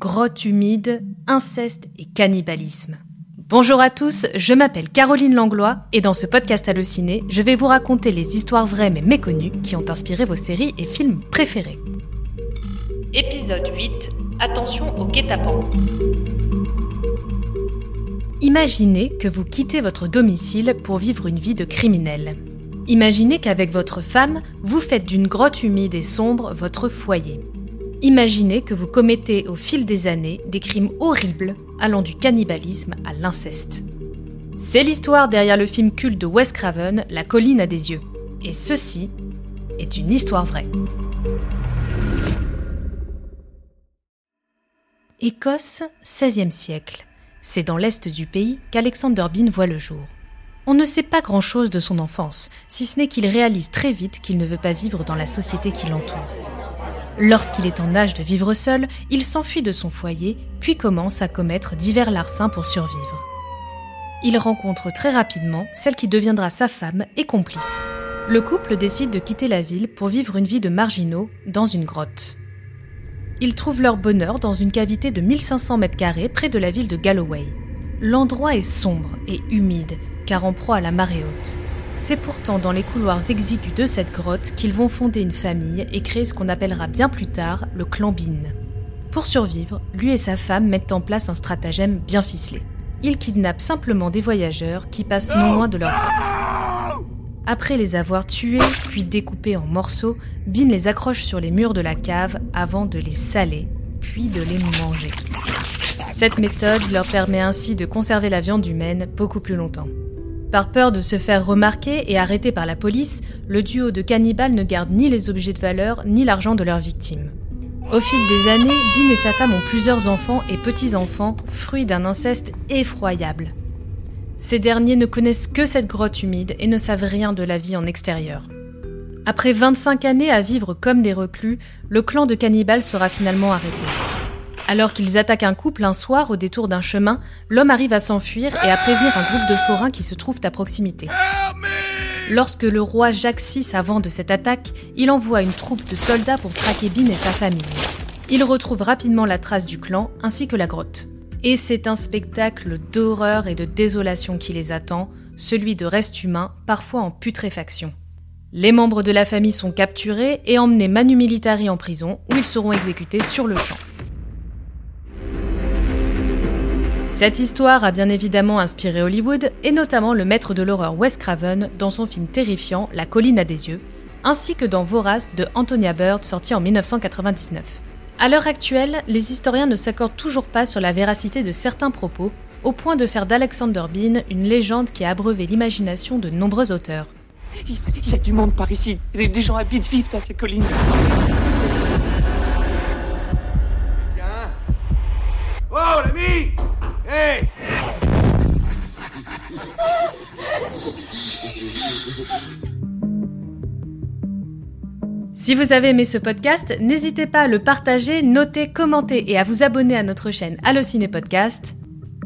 grottes humides, inceste et cannibalisme. Bonjour à tous, je m'appelle Caroline Langlois et dans ce podcast Allociné, je vais vous raconter les histoires vraies mais méconnues qui ont inspiré vos séries et films préférés. Épisode 8, attention au guet-apens. Imaginez que vous quittez votre domicile pour vivre une vie de criminel. Imaginez qu'avec votre femme, vous faites d'une grotte humide et sombre votre foyer. Imaginez que vous commettez au fil des années des crimes horribles allant du cannibalisme à l'inceste. C'est l'histoire derrière le film culte de Wes Craven, La Colline a des yeux. Et ceci est une histoire vraie. Écosse, XVIe siècle. C'est dans l'est du pays qu'Alexander Bin voit le jour. On ne sait pas grand-chose de son enfance, si ce n'est qu'il réalise très vite qu'il ne veut pas vivre dans la société qui l'entoure. Lorsqu'il est en âge de vivre seul, il s'enfuit de son foyer, puis commence à commettre divers larcins pour survivre. Il rencontre très rapidement celle qui deviendra sa femme et complice. Le couple décide de quitter la ville pour vivre une vie de marginaux dans une grotte. Ils trouvent leur bonheur dans une cavité de 1500 m² près de la ville de Galloway. L'endroit est sombre et humide, car en proie à la marée haute. C'est pourtant dans les couloirs exigus de cette grotte qu'ils vont fonder une famille et créer ce qu'on appellera bien plus tard le clan Bin. Pour survivre, lui et sa femme mettent en place un stratagème bien ficelé. Ils kidnappent simplement des voyageurs qui passent non loin de leur grotte. Après les avoir tués, puis découpés en morceaux, Bin les accroche sur les murs de la cave avant de les saler, puis de les manger. Cette méthode leur permet ainsi de conserver la viande humaine beaucoup plus longtemps. Par peur de se faire remarquer et arrêter par la police, le duo de cannibales ne garde ni les objets de valeur ni l'argent de leurs victimes. Au fil des années, Bin et sa femme ont plusieurs enfants et petits-enfants, fruits d'un inceste effroyable. Ces derniers ne connaissent que cette grotte humide et ne savent rien de la vie en extérieur. Après 25 années à vivre comme des reclus, le clan de cannibales sera finalement arrêté. Alors qu'ils attaquent un couple un soir au détour d'un chemin, l'homme arrive à s'enfuir et à prévenir un groupe de forains qui se trouvent à proximité. Lorsque le roi Jacques VI avant de cette attaque, il envoie une troupe de soldats pour traquer Bin et sa famille. Il retrouve rapidement la trace du clan ainsi que la grotte. Et c'est un spectacle d'horreur et de désolation qui les attend, celui de restes humains, parfois en putréfaction. Les membres de la famille sont capturés et emmenés manu militari en prison où ils seront exécutés sur le champ. Cette histoire a bien évidemment inspiré Hollywood, et notamment le maître de l'horreur Wes Craven dans son film terrifiant La Colline a des yeux, ainsi que dans Vorace de Antonia Bird sorti en 1999. À l'heure actuelle, les historiens ne s'accordent toujours pas sur la véracité de certains propos, au point de faire d'Alexander Bin une légende qui a abreuvé l'imagination de nombreux auteurs. Il y a du monde par ici, des gens habitent, vivent dans ces collines. Tiens. Oh l'ami! Hey! Si vous avez aimé ce podcast, n'hésitez pas à le partager, noter, commenter et à vous abonner à notre chaîne Allociné Podcast.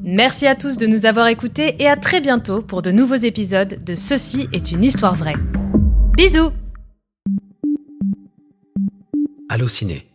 Merci à tous de nous avoir écoutés et à très bientôt pour de nouveaux épisodes de Ceci est une histoire vraie. Bisous! Allociné.